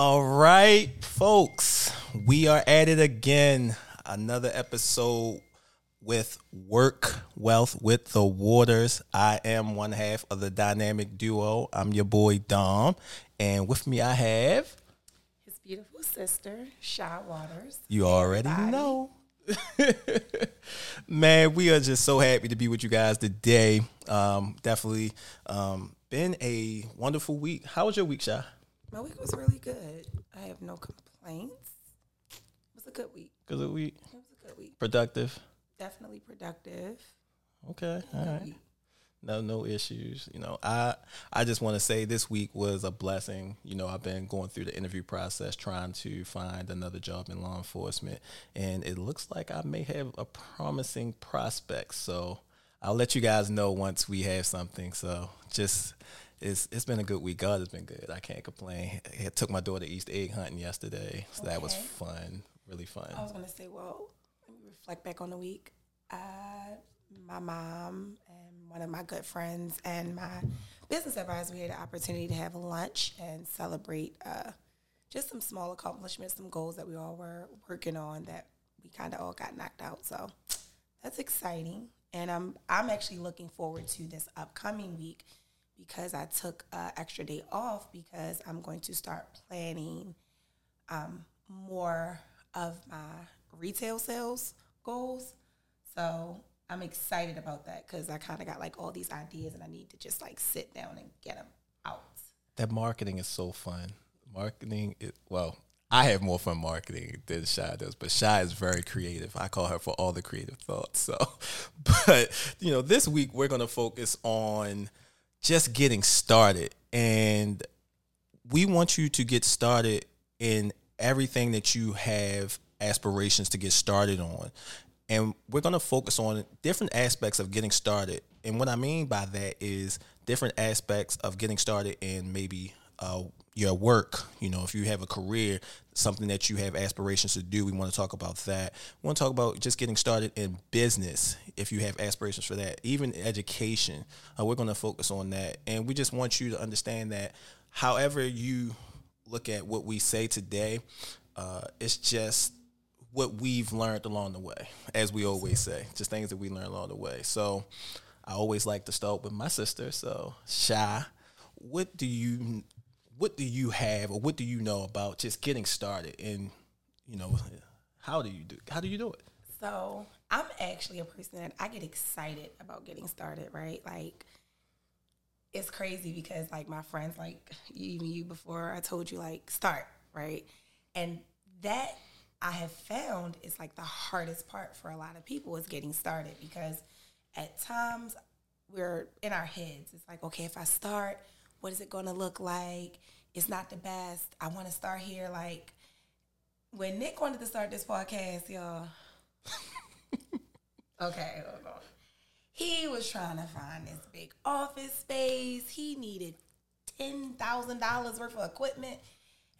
All right, folks, we are at it again. Another episode with Work Wealth with the Waters. I am one half of the dynamic duo. I'm your boy Dom, and with me I have his beautiful sister, Shia Waters. You already know. Man, we are just so happy to be with you guys today. Definitely been a wonderful week. How was your week, Shia? My week was really good. I have no complaints. It was a good week. It was a good week. Productive? Definitely productive. Okay. All right. No issues. You know, I just want to say this week was a blessing. You know, I've been going through the interview process trying to find another job in law enforcement, and it looks like I may have a promising prospect. So I'll let you guys know once we have something. So just... It's been a good week. God has been good. I can't complain. I took my daughter East egg hunting yesterday, so that was fun, really fun. I was going to say, well, let me reflect back on the week. My mom and one of my good friends and my business advisor, we had the opportunity to have lunch and celebrate just some small accomplishments, some goals that we all were working on that we kind of all got knocked out. So that's exciting. And I'm actually looking forward to this upcoming week, because I took an extra day off because I'm going to start planning more of my retail sales goals. So I'm excited about that because I kind of got like all these ideas and I need to just like sit down and get them out. That marketing is so fun. I have more fun marketing than Shia does, but Shia is very creative. I call her for all the creative thoughts. So, but, you know, this week we're going to focus on just getting started, and we want you to get started in everything that you have aspirations to get started on, and we're going to focus on different aspects of getting started. And what I mean by that is different aspects of getting started in maybe your work. You know, if you have a career, something that you have aspirations to do, we want to talk about that. We want to talk about just getting started in business, if you have aspirations for that, even education. We're going to focus on that. And we just want you to understand that however you look at what we say today, it's just what we've learned along the way, as we always say, just things that we learn along the way. So I always like to start with my sister. So Shia, what do you have, or what do you know about just getting started, and, you know, how do you do it? So I'm actually a person that I get excited about getting started, right? Like, it's crazy because, like, my friends, like, even you before, I told you, like, start, right? And that I have found is, like, the hardest part for a lot of people is getting started, because at times we're in our heads. It's like, okay, if I start, what is it going to look like? It's not the best. I want to start here. Like, when Nick wanted to start this podcast, y'all. Okay, hold on. He was trying to find this big office space. He needed $10,000 worth of equipment.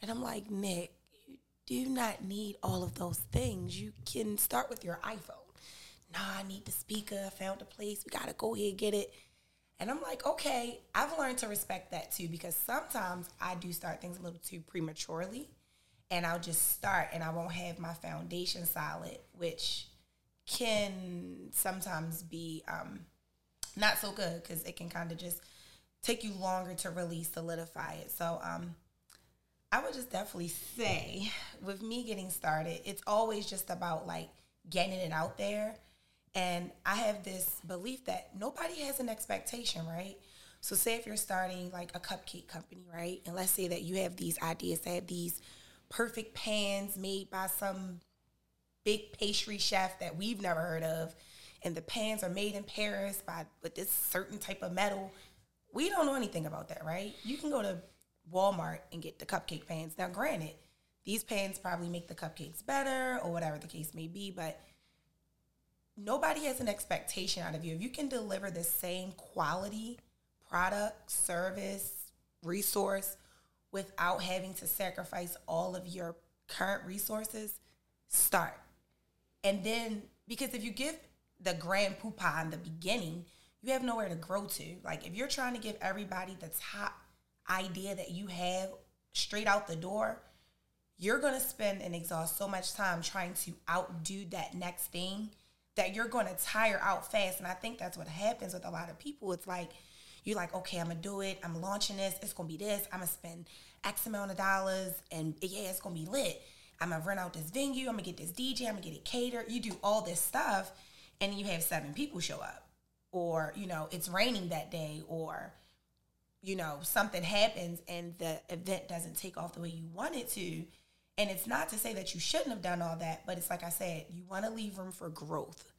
And I'm like, Nick, you do not need all of those things. You can start with your iPhone. Nah, I need the speaker. I found a place. We got to go here and get it. And I'm like, okay, I've learned to respect that too, because sometimes I do start things a little too prematurely, and I'll just start and I won't have my foundation solid, which can sometimes be not so good, because it can kind of just take you longer to really solidify it. So I would just definitely say, with me getting started, it's always just about like getting it out there. And I have this belief that nobody has an expectation, right? So say if you're starting like a cupcake company, right? And let's say that you have these ideas that have these perfect pans made by some big pastry chef that we've never heard of. And the pans are made in Paris with this certain type of metal. We don't know anything about that, right? You can go to Walmart and get the cupcake pans. Now, granted, these pans probably make the cupcakes better or whatever the case may be, but nobody has an expectation out of you. If you can deliver the same quality product, service, resource without having to sacrifice all of your current resources, start. And then, because if you give the grand poopah in the beginning, you have nowhere to grow to. Like, if you're trying to give everybody the top idea that you have straight out the door, you're going to spend and exhaust so much time trying to outdo that next thing that you're going to tire out fast. And I think that's what happens with a lot of people. It's like, you're like, okay, I'm going to do it. I'm launching this. It's going to be this. I'm going to spend X amount of dollars. And, yeah, it's going to be lit. I'm going to rent out this venue. I'm going to get this DJ. I'm going to get it catered. You do all this stuff, and you have 7 people show up. Or, you know, it's raining that day, or, you know, something happens and the event doesn't take off the way you want it to. And it's not to say that you shouldn't have done all that, but it's like I said, you want to leave room for growth.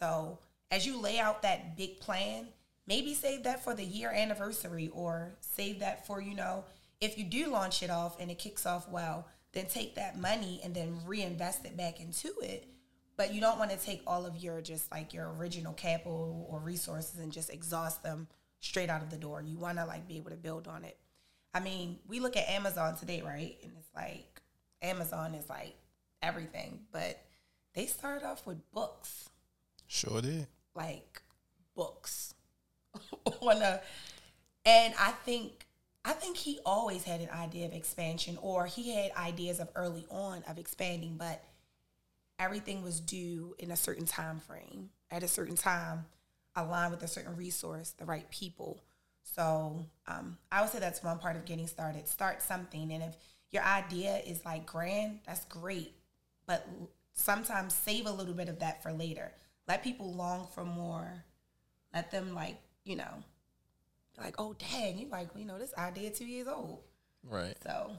So as you lay out that big plan, maybe save that for the year anniversary, or save that for, you know, if you do launch it off and it kicks off well, then take that money and then reinvest it back into it. But you don't want to take all of your, just like your original capital or resources and just exhaust them straight out of the door. You want to like be able to build on it. I mean, we look at Amazon today, right? And it's like, Amazon is like everything, but they started off with books. Sure did. Like books. And I think he always had an idea of expansion, or he had ideas of early on of expanding, but everything was due in a certain time frame, at a certain time, aligned with a certain resource, the right people. So I would say that's one part of getting started. Start something, and if your idea is like grand, that's great, but sometimes save a little bit of that for later. Let people long for more. Let them like, you know, like, oh, dang, you like, you know, this idea 2 years old. Right. So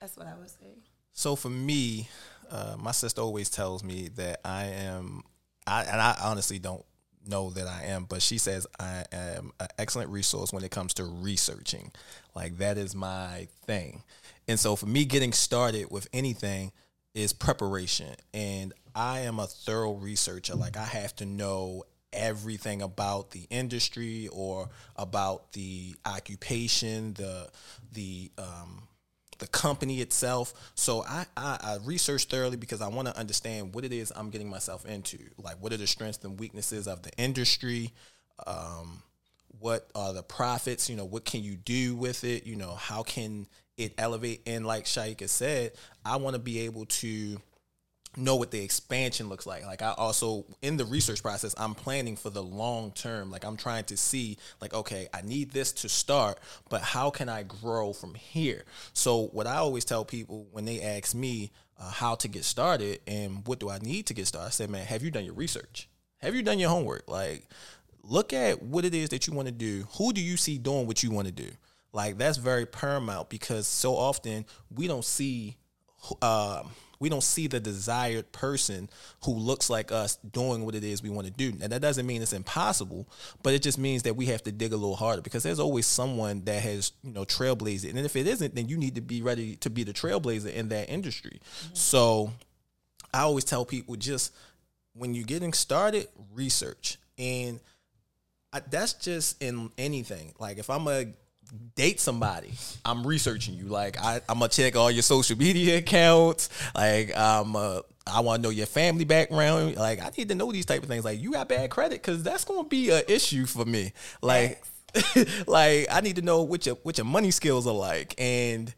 that's what I would say. So for me, my sister always tells me that I honestly don't know that I am, but she says I am an excellent resource when it comes to researching. Like, that is my thing. And so for me, getting started with anything is preparation. And I am a thorough researcher. Like, I have to know everything about the industry or about the occupation, the company itself. So I research thoroughly because I want to understand what it is I'm getting myself into. Like, what are the strengths and weaknesses of the industry? What are the profits? You know, what can you do with it? You know, how can it elevate? And like Shaika said, I want to be able to know what the expansion looks like. Like, I also, in the research process, I'm planning for the long term. Like, I'm trying to see, like, okay, I need this to start, but how can I grow from here? So what I always tell people when they ask me how to get started and what do I need to get started, I say, man, have you done your research? Have you done your homework? Like, look at what it is that you want to do. Who do you see doing what you want to do? Like, that's very paramount, because so often we don't see the desired person who looks like us doing what it is we want to do. And that doesn't mean it's impossible, but it just means that we have to dig a little harder, because there's always someone that has, you know, trailblazed. And if it isn't, then you need to be ready to be the trailblazer in that industry. Mm-hmm. So I always tell people, just when you're getting started, research. And that's just in anything. Like, if I'm a date somebody, I'm researching you. Like, I'm gonna check all your social media accounts. Like, I want to know your family background. Like, I need to know these type of things. Like, you got bad credit, because that's gonna be an issue for me. Like, like, I need to know what your money skills are like. And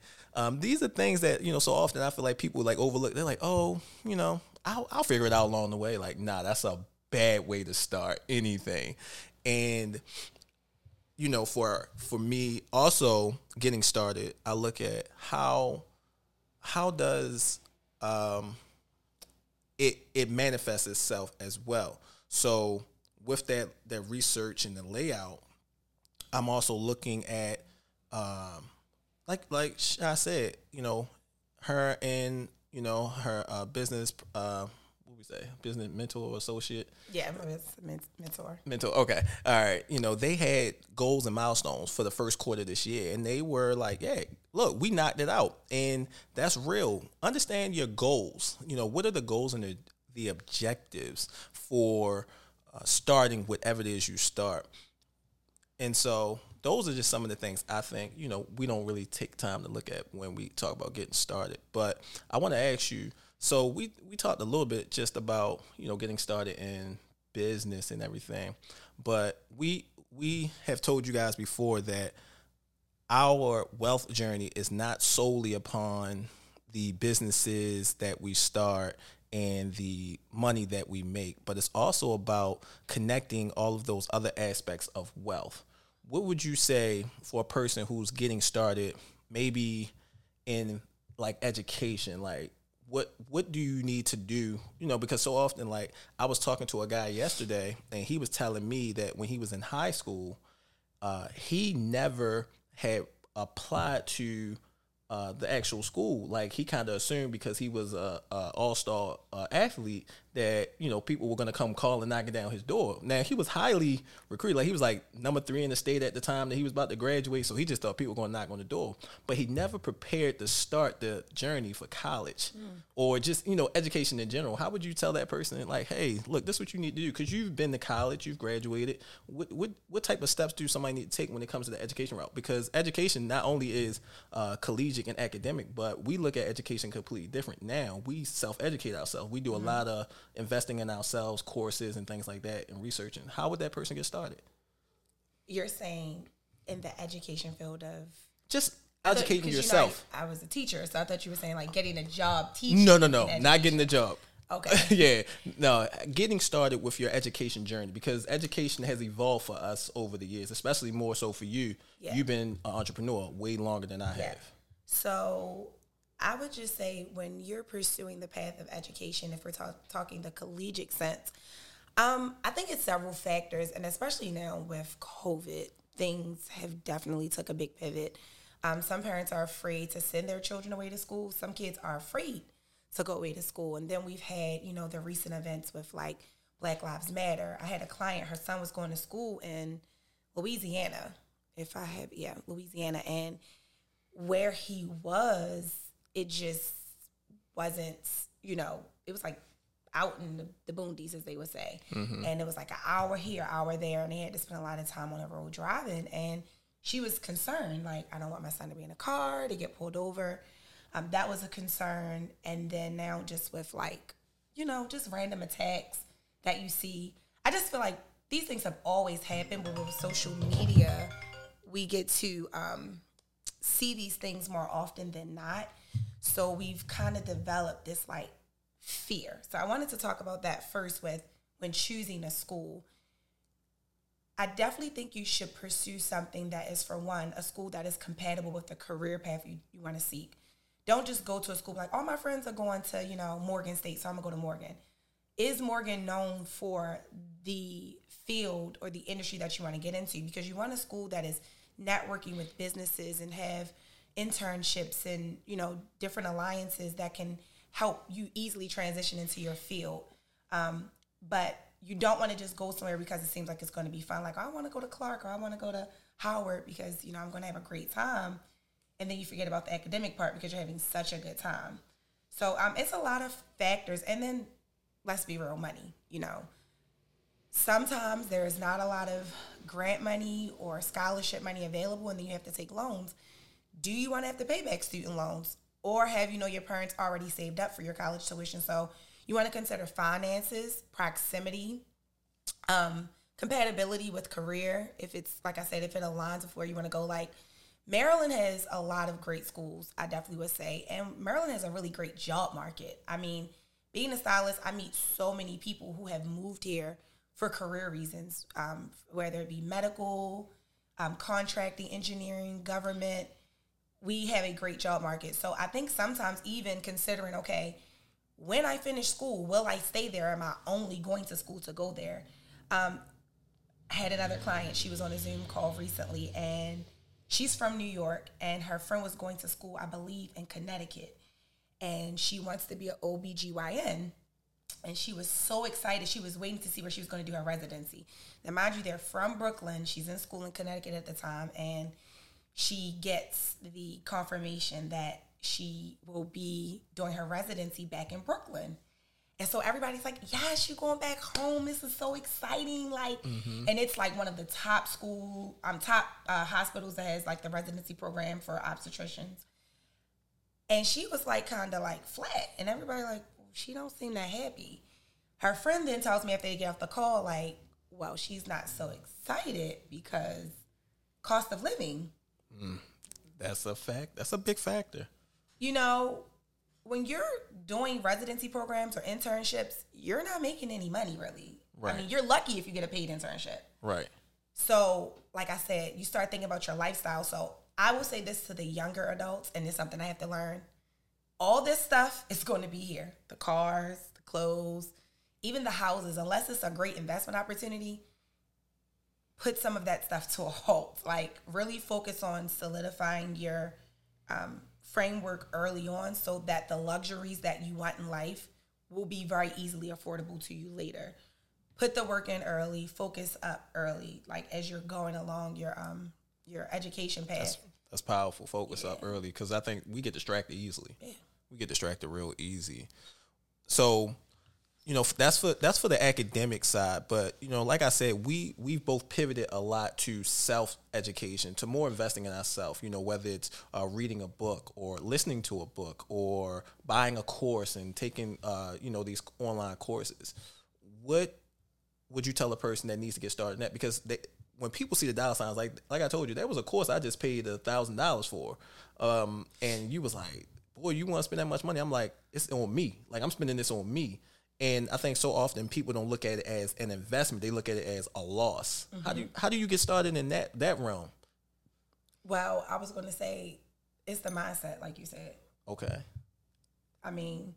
these are things that, you know, so often I feel like people like overlook. They're like, oh, you know, I'll figure it out along the way. Like, nah, that's a bad way to start anything. And you know, for me also getting started, I look at how does it manifests itself as well. So with that research and the layout, I'm also looking at like I said, you know, her and, you know, her business. Business mentor or associate? Yeah, mentor. Mentor, okay. All right. You know, they had goals and milestones for the first quarter this year, and they were like, yeah, look, we knocked it out, and that's real. Understand your goals. You know, what are the goals and the objectives for starting whatever it is you start? And so those are just some of the things I think, you know, we don't really take time to look at when we talk about getting started. But I want to ask you, so we talked a little bit just about, you know, getting started in business and everything, but we have told you guys before that our wealth journey is not solely upon the businesses that we start and the money that we make, but it's also about connecting all of those other aspects of wealth. What would you say for a person who's getting started, maybe in like education, like what do you need to do? You know, because so often, like I was talking to a guy yesterday and he was telling me that when he was in high school, he never had applied to the actual school. Like he kind of assumed because he was a all-star athlete that, you know, people were going to come call and knocking down his door. Now he was highly recruited. Like he was like number 3 in the state at the time that he was about to graduate. So he just thought people were going to knock on the door, but he never prepared to start the journey for college or just, you know, education in general. How would you tell that person like, hey, look, this is what you need to do. Cause you've been to college, you've graduated. What type of steps do somebody need to take when it comes to the education route? Because education not only is collegiate and academic, but we look at education completely different. Now we self-educate ourselves. We do a lot of investing in ourselves, courses and things like that, and researching. How would that person get started? You're saying in the education field of just educating yourself. You know, I was a teacher, so I thought you were saying like getting a job teaching. No, not getting a job. Okay. Yeah. No, getting started with your education journey, because education has evolved for us over the years, especially more so for you. Yeah. You've been an entrepreneur way longer than I have. So I would just say when you're pursuing the path of education, if we're talking the collegiate sense, I think it's several factors, and especially now with COVID, things have definitely took a big pivot. Some parents are afraid to send their children away to school. Some kids are afraid to go away to school. And then we've had, you know, the recent events with, like, Black Lives Matter. I had a client, her son was going to school in Louisiana, Louisiana, and where he was, it just wasn't, you know, it was like out in the boondies, as they would say. Mm-hmm. And it was like an hour here, hour there. And they had to spend a lot of time on the road driving. And she was concerned, like, I don't want my son to be in a car, to get pulled over. That was a concern. And then now just with, like, you know, just random attacks that you see. I just feel like these things have always happened, but with social media, we get to see these things more often than not. So we've kind of developed this, like, fear. So I wanted to talk about that first with when choosing a school. I definitely think you should pursue something that is, for one, a school that is compatible with the career path you want to seek. Don't just go to a school like, all my friends are going to, you know, Morgan State, so I'm going to go to Morgan. Is Morgan known for the field or the industry that you want to get into? Because you want a school that is networking with businesses and have internships and, you know, different alliances that can help you easily transition into your field. But you don't want to just go somewhere because it seems like it's going to be fun. Like, I want to go to Clark or I want to go to Howard because, you know, I'm going to have a great time. And then you forget about the academic part because you're having such a good time. So it's a lot of factors. And then let's be real, money, you know. Sometimes there is not a lot of grant money or scholarship money available, and then you have to take loans. Do you want to have to pay back student loans? Or have, you know, your parents already saved up for your college tuition? So you want to consider finances, proximity, compatibility with career. If it's, like I said, if it aligns with where you want to go. Like, Maryland has a lot of great schools, I definitely would say. And Maryland has a really great job market. I mean, being a stylist, I meet so many people who have moved here for career reasons, whether it be medical, contracting, engineering, government. We have a great job market. So I think sometimes even considering, okay, when I finish school, will I stay there? Am I only going to school to go there? I had another client. She was on a Zoom call recently, and she's from New York, and her friend was going to school, I believe, in Connecticut, and she wants to be an OBGYN, and she was so excited. She was waiting to see where she was going to do her residency. Now, mind you, they're from Brooklyn. She's in school in Connecticut at the time, and she gets the confirmation that she will be doing her residency back in Brooklyn. And so everybody's like, yes, you're going back home. This is so exciting. Like, and it's like one of the top school, top hospitals that has like the residency program for obstetricians. And she was like kind of like flat. And everybody like, well, she don't seem that happy. Her friend then tells me after they get off the call, like, well, she's not so excited because cost of living. That's a fact. That's a big factor. You know, when you're doing residency programs or internships, you're not making any money really. Right. I mean, you're lucky if you get a paid internship. Right. So, like I said, you start thinking about your lifestyle. So I will say this to the younger adults, and it's something I have to learn. All this stuff is going to be here. The cars, the clothes, even the houses, unless it's a great investment opportunity, put some of that stuff to a halt. Like, really focus on solidifying your framework early on so that the luxuries that you want in life will be very easily affordable to you later. Put the work in early, focus up early, like as you're going along your education path. That's powerful, focus up early, because I think we get distracted easily. Yeah. We get distracted real easy. So, you know, that's for the academic side. But, you know, like I said, we've both pivoted a lot to self-education, to more investing in ourselves, you know, whether it's reading a book or listening to a book or buying a course and taking, you know, these online courses. What would you tell a person that needs to get started in that? Because when people see the dollar signs, like I told you, there was a course I just paid $1,000 for. And you was like, boy, you want to spend that much money? I'm like, it's on me. Like, I'm spending this on me. And I think so often people don't look at it as an investment. They look at it as a loss. Mm-hmm. How do you get started in that realm? Well, I was going to say it's the mindset, like you said. Okay. I mean,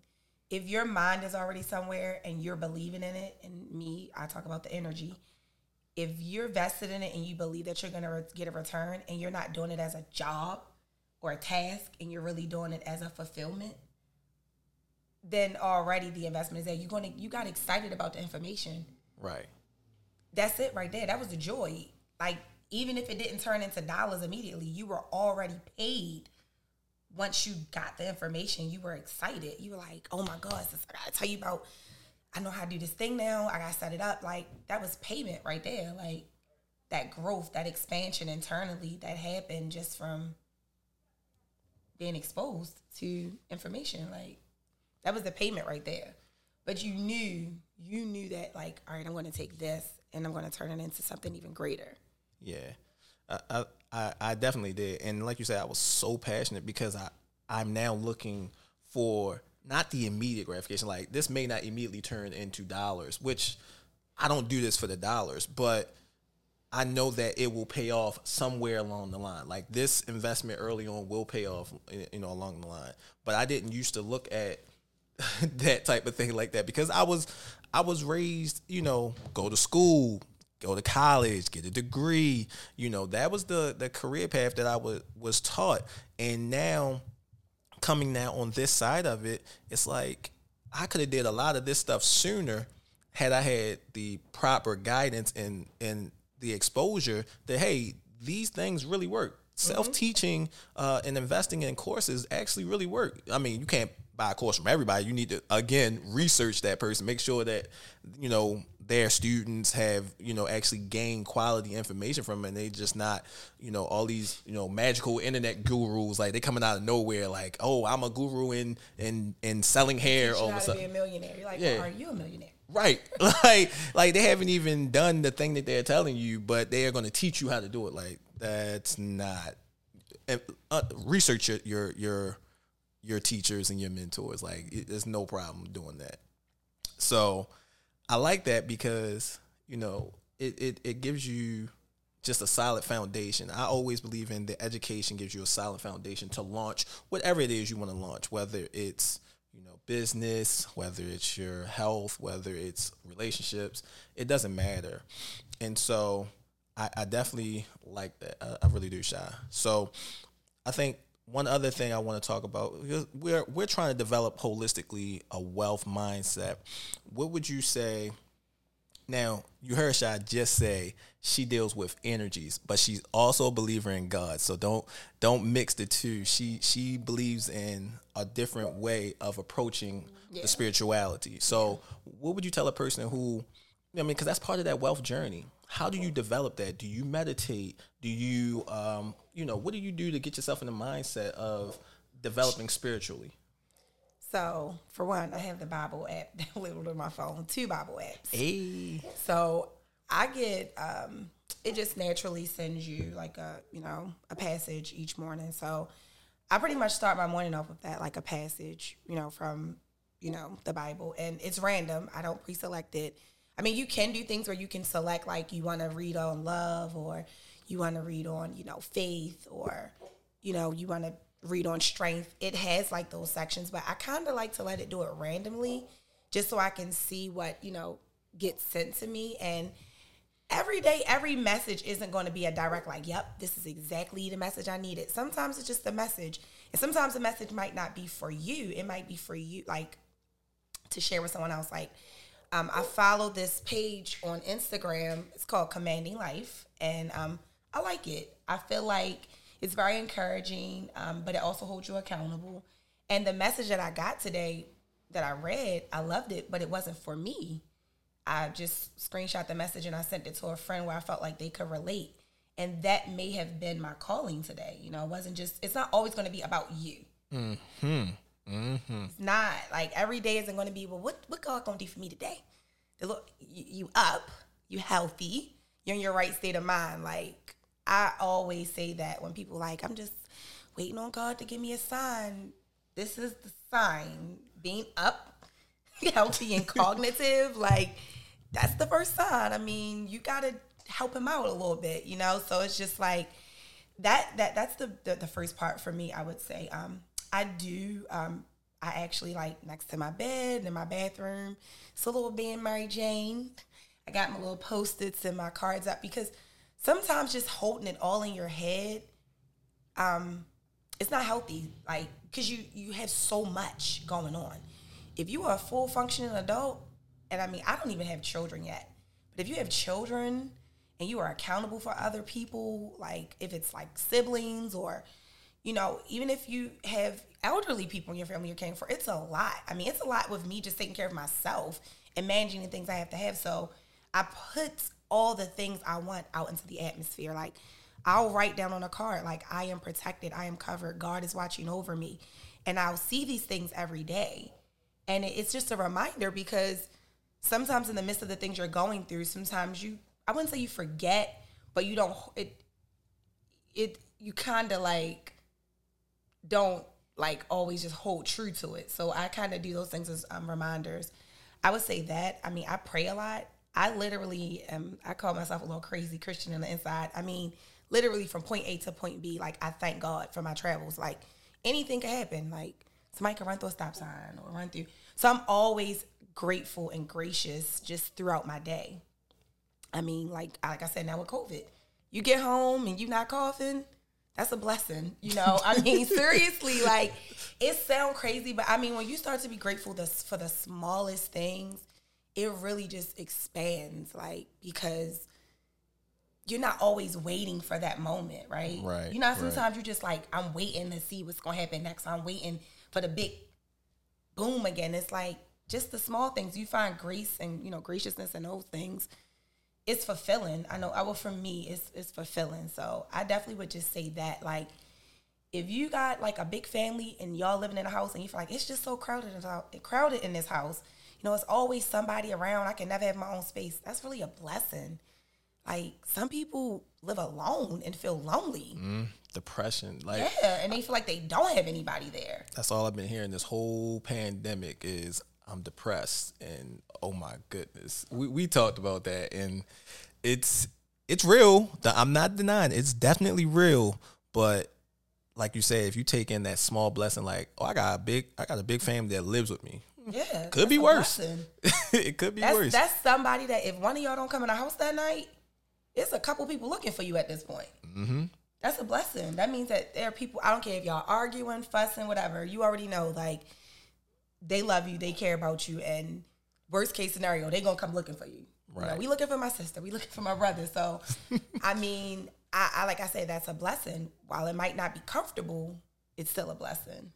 if your mind is already somewhere and you're believing in it, and I talk about the energy. If you're vested in it and you believe that you're going to get a return and you're not doing it as a job or a task and you're really doing it as a fulfillment, then already the investment is there. You got excited about the information. Right. That's it right there. That was the joy. Like, even if it didn't turn into dollars immediately, you were already paid. Once you got the information, you were excited. You were like, oh, my gosh, I got to tell you about, I know how to do this thing now. I got to set it up. Like, that was payment right there. Like, that growth, that expansion internally that happened just from being exposed to information. Like, that was the payment right there. But you knew that, like, all right, I'm going to take this and I'm going to turn it into something even greater. Yeah. I definitely did. And like you said, I was so passionate because I'm now looking for not the immediate gratification. Like, this may not immediately turn into dollars, which I don't do this for the dollars, but I know that it will pay off somewhere along the line. Like, this investment early on will pay off, you know, along the line. But I didn't used to look at that type of thing like that because I was raised, you know, go to school, go to college, get a degree. You know, that was the career path that I was taught. And now coming now on this side of it, it's like I could have did a lot of this stuff sooner had I had the proper guidance and the exposure that, hey, these things really work. Mm-hmm. Self-teaching and investing in courses actually really work. I mean, you can't buy a course from everybody. You need to, again, research that person, make sure that, you know, their students have, you know, actually gained quality information from it, and they just not, you know, all these, you know, magical internet gurus, like they coming out of nowhere, like, oh, I'm a guru in selling hair. All of a sudden, be a millionaire. You're like, yeah. Well, are you a millionaire? Right. like they haven't even done the thing that they're telling you, but they are going to teach you how to do it. Like, that's not. Research your teachers and your mentors. Like, there's no problem doing that. So I like that because, you know, it gives you just a solid foundation. I always believe in the education gives you a solid foundation to launch whatever it is you want to launch, whether it's, you know, business, whether it's your health, whether it's relationships, it doesn't matter. And so I definitely like that. I really do, Shia. So I think one other thing I want to talk about, we're trying to develop holistically a wealth mindset. What would you say? Now, you heard Shia just say she deals with energies, but she's also a believer in God. So don't mix the two. She believes in a different way of approaching the spirituality. So what would you tell a person who, I mean, because that's part of that wealth journey. How do you develop that? Do you meditate? Do you, you know, what do you do to get yourself in the mindset of developing spiritually? So, for one, I have the Bible app downloaded on my phone, 2 Bible apps. Hey. So, I get, it just naturally sends you like a passage each morning. So, I pretty much start my morning off with that, like a passage, you know, from, you know, the Bible. And it's random. I don't pre-select it. I mean, you can do things where you can select, like, you want to read on love, or you want to read on, you know, faith, or, you know, you want to read on strength. It has, like, those sections. But I kind of like to let it do it randomly just so I can see what, you know, gets sent to me. And every day, every message isn't going to be a direct, like, yep, this is exactly the message I needed. Sometimes it's just a message. And sometimes the message might not be for you. It might be for you, like, to share with someone else. Like, I follow this page on Instagram. It's called Commanding Life. And I like it. I feel like it's very encouraging, but it also holds you accountable. And the message that I got today that I read, I loved it, but it wasn't for me. I just screenshot the message and I sent it to a friend where I felt like they could relate. And that may have been my calling today. You know, it wasn't just, it's not always going to be about you. Mm-hmm. Mm-hmm. It's not. Like, every day isn't going to be, well, what God going to do for me today? Look, you up, you healthy, you're in your right state of mind. Like, I always say that when people like, I'm just waiting on God to give me a sign. This is the sign. Being up, healthy and cognitive, like, that's the first sign. I mean, you gotta help him out a little bit, you know. So it's just like that's the first part for me, I would say. I actually, like, next to my bed in my bathroom, it's a little bit Mary Jane. I got my little Post-its and my cards up, because sometimes just holding it all in your head, it's not healthy. Like, because you have so much going on. If you are a full functioning adult, and I mean, I don't even have children yet, but if you have children and you are accountable for other people, like if it's like siblings, or, you know, even if you have elderly people in your family you're caring for, it's a lot. I mean, it's a lot with me just taking care of myself and managing the things I have to have. So I put all the things I want out into the atmosphere. Like, I'll write down on a card, like, I am protected, I am covered, God is watching over me. And I'll see these things every day. And it's just a reminder, because sometimes in the midst of the things you're going through, sometimes I wouldn't say you forget, but you don't, you kind of like don't like always just hold true to it. So I kind of do those things as reminders. I would say that. I mean, I pray a lot. I literally I call myself a little crazy Christian on the inside. I mean, literally from point A to point B, like, I thank God for my travels. Like, anything could happen. Like, somebody can run through a stop sign or run through. So I'm always grateful and gracious just throughout my day. I mean, like I said, now with COVID, you get home and you not coughing, that's a blessing, you know? I mean, seriously, like, it sounds crazy, but I mean, when you start to be grateful for the smallest things, it really just expands, like, because you're not always waiting for that moment, right? Right. You know, sometimes you're just like, I'm waiting to see what's going to happen next. I'm waiting for the big boom again. It's like, just the small things. You find grace and, you know, graciousness in those things. It's fulfilling. I know, for me, it's fulfilling. So I definitely would just say that, like, if you got, like, a big family and y'all living in a house and you feel like it's just so crowded in this house, you know, it's always somebody around, I can never have my own space, that's really a blessing. Like, some people live alone and feel lonely. Depression. Like, yeah, and they feel like they don't have anybody there. That's all I've been hearing this whole pandemic is, I'm depressed, and oh my goodness. We talked about that, and it's real. I'm not denying it. It's definitely real, but like you said, if you take in that small blessing, like, oh, I got a big family that lives with me. Yeah. Could be worse. It could be worse. That's somebody that if one of y'all don't come in the house that night, it's a couple people looking for you at this point. Mm-hmm. That's a blessing. That means that there are people, I don't care if y'all arguing, fussing, whatever, you already know, like, they love you, they care about you, and worst case scenario, they going to come looking for you. Right. You know, we looking for my sister, we looking for my brother. So, I mean, I like I said, that's a blessing. While it might not be comfortable, it's still a blessing.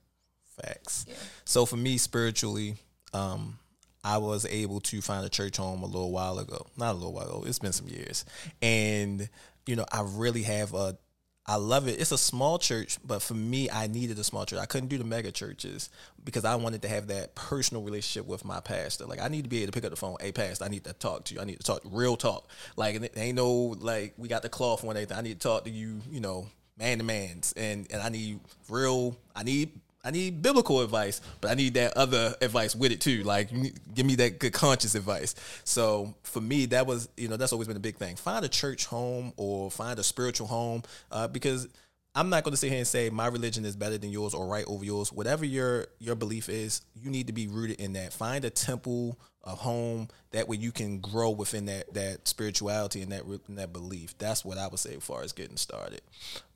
Facts. Yeah. So for me, spiritually, I was able to find a church home a little while ago. Not a little while ago. It's been some years. And, you know, I really have I love it. It's a small church, but for me, I needed a small church. I couldn't do the mega churches because I wanted to have that personal relationship with my pastor. Like, I need to be able to pick up the phone. Hey, pastor, I need to talk to you. I need to talk real talk. Like, it ain't no, like, we got the cloth on everything. I need to talk to you, you know, man to mans, and I need real, I need biblical advice, but I need that other advice with it too. Like, give me that good conscience advice. So for me, that was, you know, that's always been a big thing. Find a church home or find a spiritual home, because I'm not going to sit here and say my religion is better than yours or right over yours. Whatever your belief is, you need to be rooted in that. Find a temple, a home, that way you can grow within that spirituality and that belief. That's what I would say as far as getting started.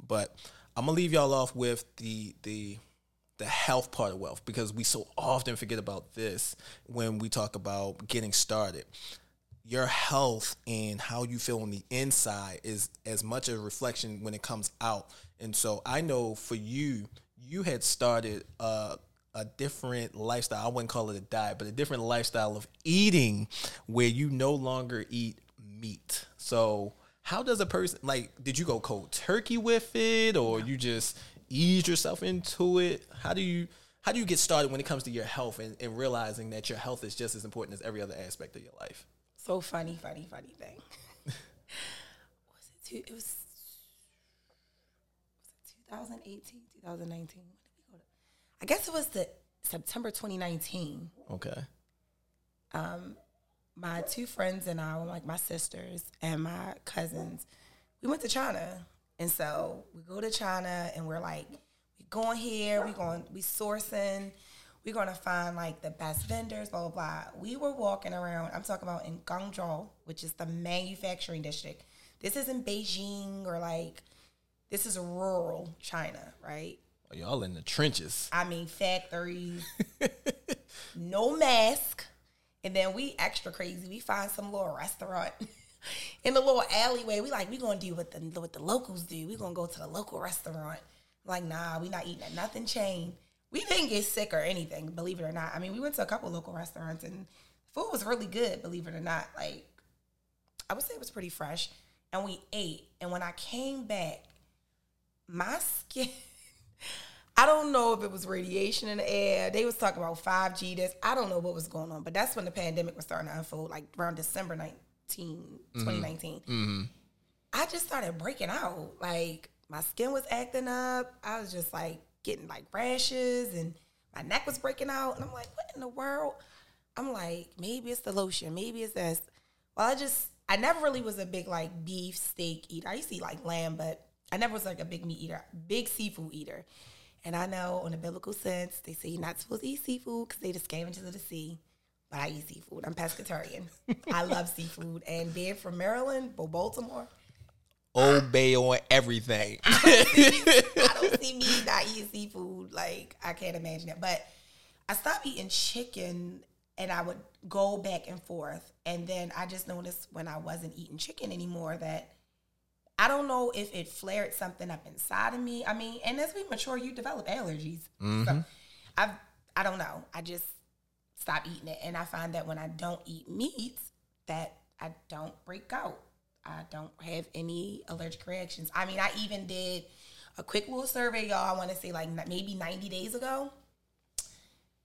But I'm going to leave y'all off with the health part of wealth, because we so often forget about this when we talk about getting started. Your health and how you feel on the inside is as much a reflection when it comes out. And so I know for you, you had started a different lifestyle. I wouldn't call it a diet, but a different lifestyle of eating where you no longer eat meat. So how does a person, like, did you go cold turkey with it, or you just ease yourself into it? How do you get started when it comes to your health and realizing that your health is just as important as every other aspect of your life? So funny thing. Was it 2018, 2019? I guess it was the September 2019. Okay. My two friends and I, like my sisters and my cousins, we went to China. And so we go to China and we're like, we're going here, we sourcing, we're going to find like the best vendors, blah, blah, blah. We were walking around, I'm talking about in Gangzhou, which is the manufacturing district. This isn't Beijing or like, this is rural China, right? Well, y'all in the trenches. I mean, factories, no mask. And then we extra crazy. We find some little restaurant in the little alleyway. We like, we gonna do what the locals do. We gonna go to the local restaurant. Like, nah, we not eating at nothing chain. We didn't get sick or anything, believe it or not. I mean, we went to a couple local restaurants and food was really good, believe it or not. Like, I would say it was pretty fresh. And we ate. And when I came back, my skin, I don't know if it was radiation in the air. They was talking about 5G. I don't know what was going on. But that's when the pandemic was starting to unfold, like around December 19th. 2019. Mm-hmm. I just started breaking out. Like, my skin was acting up. I was just like getting like rashes and my neck was breaking out. And I'm like, what in the world? I'm like, maybe it's the lotion. Maybe it's this. Well, I never really was a big like beef steak eater. I used to eat like lamb, but I never was like a big meat eater, big seafood eater. And I know on a biblical sense, they say you're not supposed to eat seafood because they the scavengers of the sea. But I eat seafood. I'm pescatarian. I love seafood. And being from Maryland, but Baltimore. Old Bay on everything. I don't see me not eating seafood. Like, I can't imagine it. But I stopped eating chicken, and I would go back and forth. And then I just noticed when I wasn't eating chicken anymore that I don't know if it flared something up inside of me. I mean, and as we mature, you develop allergies. Mm-hmm. So I don't know. I just stop eating it. And I find that when I don't eat meats, that I don't break out. I don't have any allergic reactions. I mean, I even did a quick little survey, y'all. I want to say like maybe 90 days ago.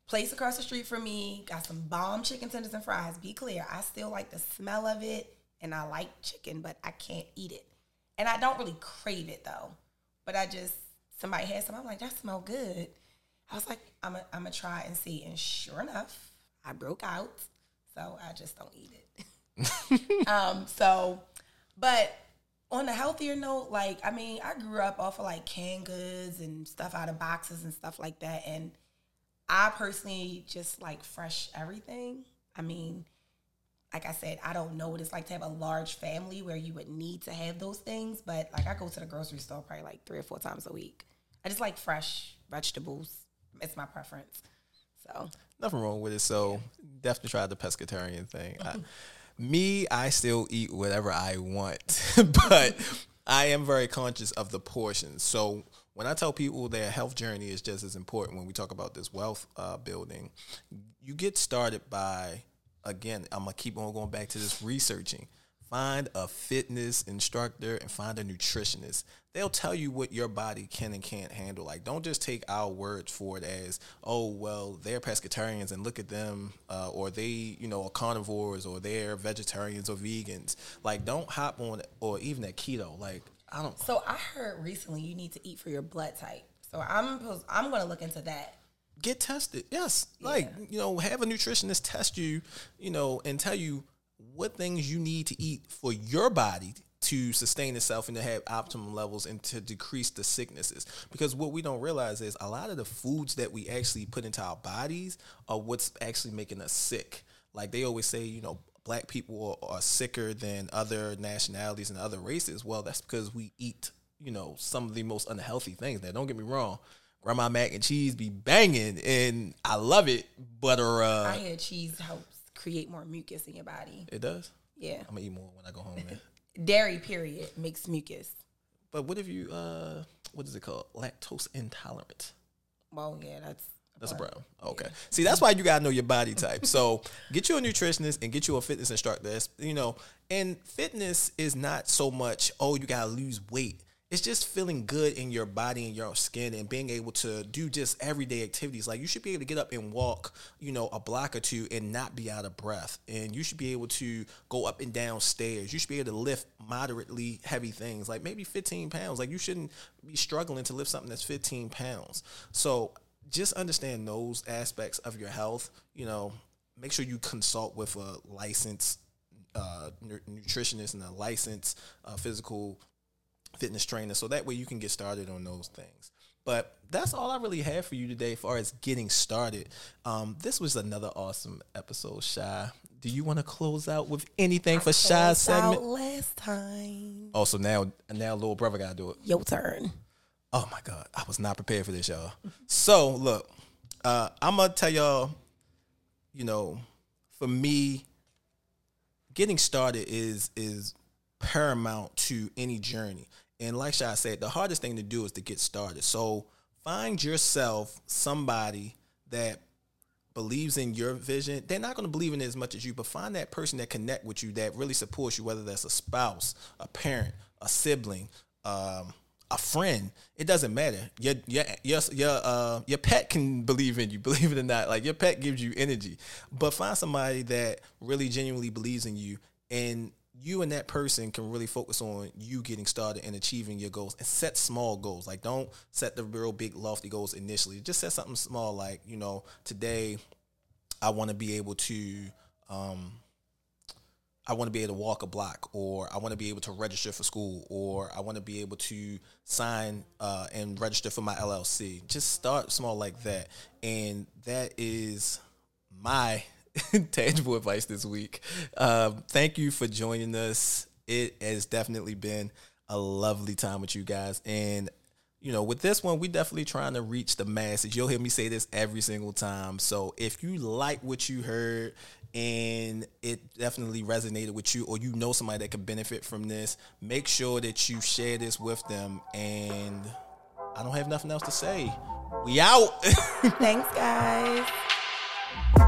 Place across the street from me got some bomb chicken tenders and fries. Be clear, I still like the smell of it, and I like chicken, but I can't eat it. And I don't really crave it, though. But I just, somebody had some. I'm like, that smell good. I was like, I'm a try and see. And sure enough, I broke out. So I just don't eat it. But on a healthier note, like, I mean, I grew up off of like canned goods and stuff out of boxes and stuff like that. And I personally just like fresh everything. I mean, like I said, I don't know what it's like to have a large family where you would need to have those things. But like, I go to the grocery store probably like 3 or 4 times a week. I just like fresh vegetables. It's my preference. So nothing wrong with it. So yeah. Definitely try the pescatarian thing. I still eat whatever I want, but I am very conscious of the portions. So when I tell people their health journey is just as important, when we talk about this wealth building, you get started by, again, I'm going to keep on going back to this researching. Find a fitness instructor and find a nutritionist. They'll tell you what your body can and can't handle. Like, don't just take our word for it as, oh, well, they're pescatarians and look at them, or they, you know, are carnivores, or they're vegetarians or vegans. Like, don't hop on, or even at keto. Like, I don't. So I heard recently you need to eat for your blood type. So I'm going to look into that. Get tested. Yes. Yeah. Like, you know, have a nutritionist test you, you know, and tell you what things you need to eat for your body to sustain itself and to have optimum levels and to decrease the sicknesses. Because what we don't realize is a lot of the foods that we actually put into our bodies are what's actually making us sick. Like they always say, you know, black people are sicker than other nationalities and other races. Well, that's because we eat, you know, some of the most unhealthy things. Now, don't get me wrong. Grandma mac and cheese be banging, and I love it, but... I hear cheese helps create more mucus in your body. It does? Yeah. I'm going to eat more when I go home, man. Dairy, period, makes mucus. But what if you, what is it called? Lactose intolerant. Well, yeah, that's a problem. Okay. Yeah. See, that's why you got to know your body type. So get you a nutritionist and get you a fitness instructor. That's, you know, and fitness is not so much, oh, you got to lose weight. It's just feeling good in your body and your skin and being able to do just everyday activities. Like you should be able to get up and walk, you know, a block or two and not be out of breath. And you should be able to go up and down stairs. You should be able to lift moderately heavy things, like maybe 15 pounds. Like you shouldn't be struggling to lift something that's 15 pounds. So just understand those aspects of your health. You know, make sure you consult with a licensed nutritionist and a licensed physical fitness trainer, so that way you can get started on those things. But that's all I really have for you today as far as getting started. This was another awesome episode, Shia. Do you want to close out with anything for Shia's segment? Last time. Oh, so now little brother got to do it. Your turn. Oh, my God. I was not prepared for this, y'all. So, look, I'm going to tell y'all, you know, for me, getting started is paramount to any journey. And like Shia said, the hardest thing to do is to get started. So find yourself somebody that believes in your vision. They're not going to believe in it as much as you, but find that person that connect with you, that really supports you, whether that's a spouse, a parent, a sibling, a friend. It doesn't matter. Your pet can believe in you, believe it or not. Like your pet gives you energy, but find somebody that really genuinely believes in you, and you and that person can really focus on you getting started and achieving your goals, and set small goals. Like, don't set the real big lofty goals initially. Just set something small, like, you know, today I want to be able to walk a block, or I want to be able to register for school, or I want to be able to sign and register for my LLC. Just start small like that. And that is my tangible advice this week. Thank you for joining us. It has definitely been a lovely time with you guys. And, you know, with this one, we definitely trying to reach the masses. You'll hear me say this every single time. So if you like what you heard and it definitely resonated with you, or you know somebody that could benefit from this, make sure that you share this with them. And I don't have nothing else to say. We out. Thanks, guys.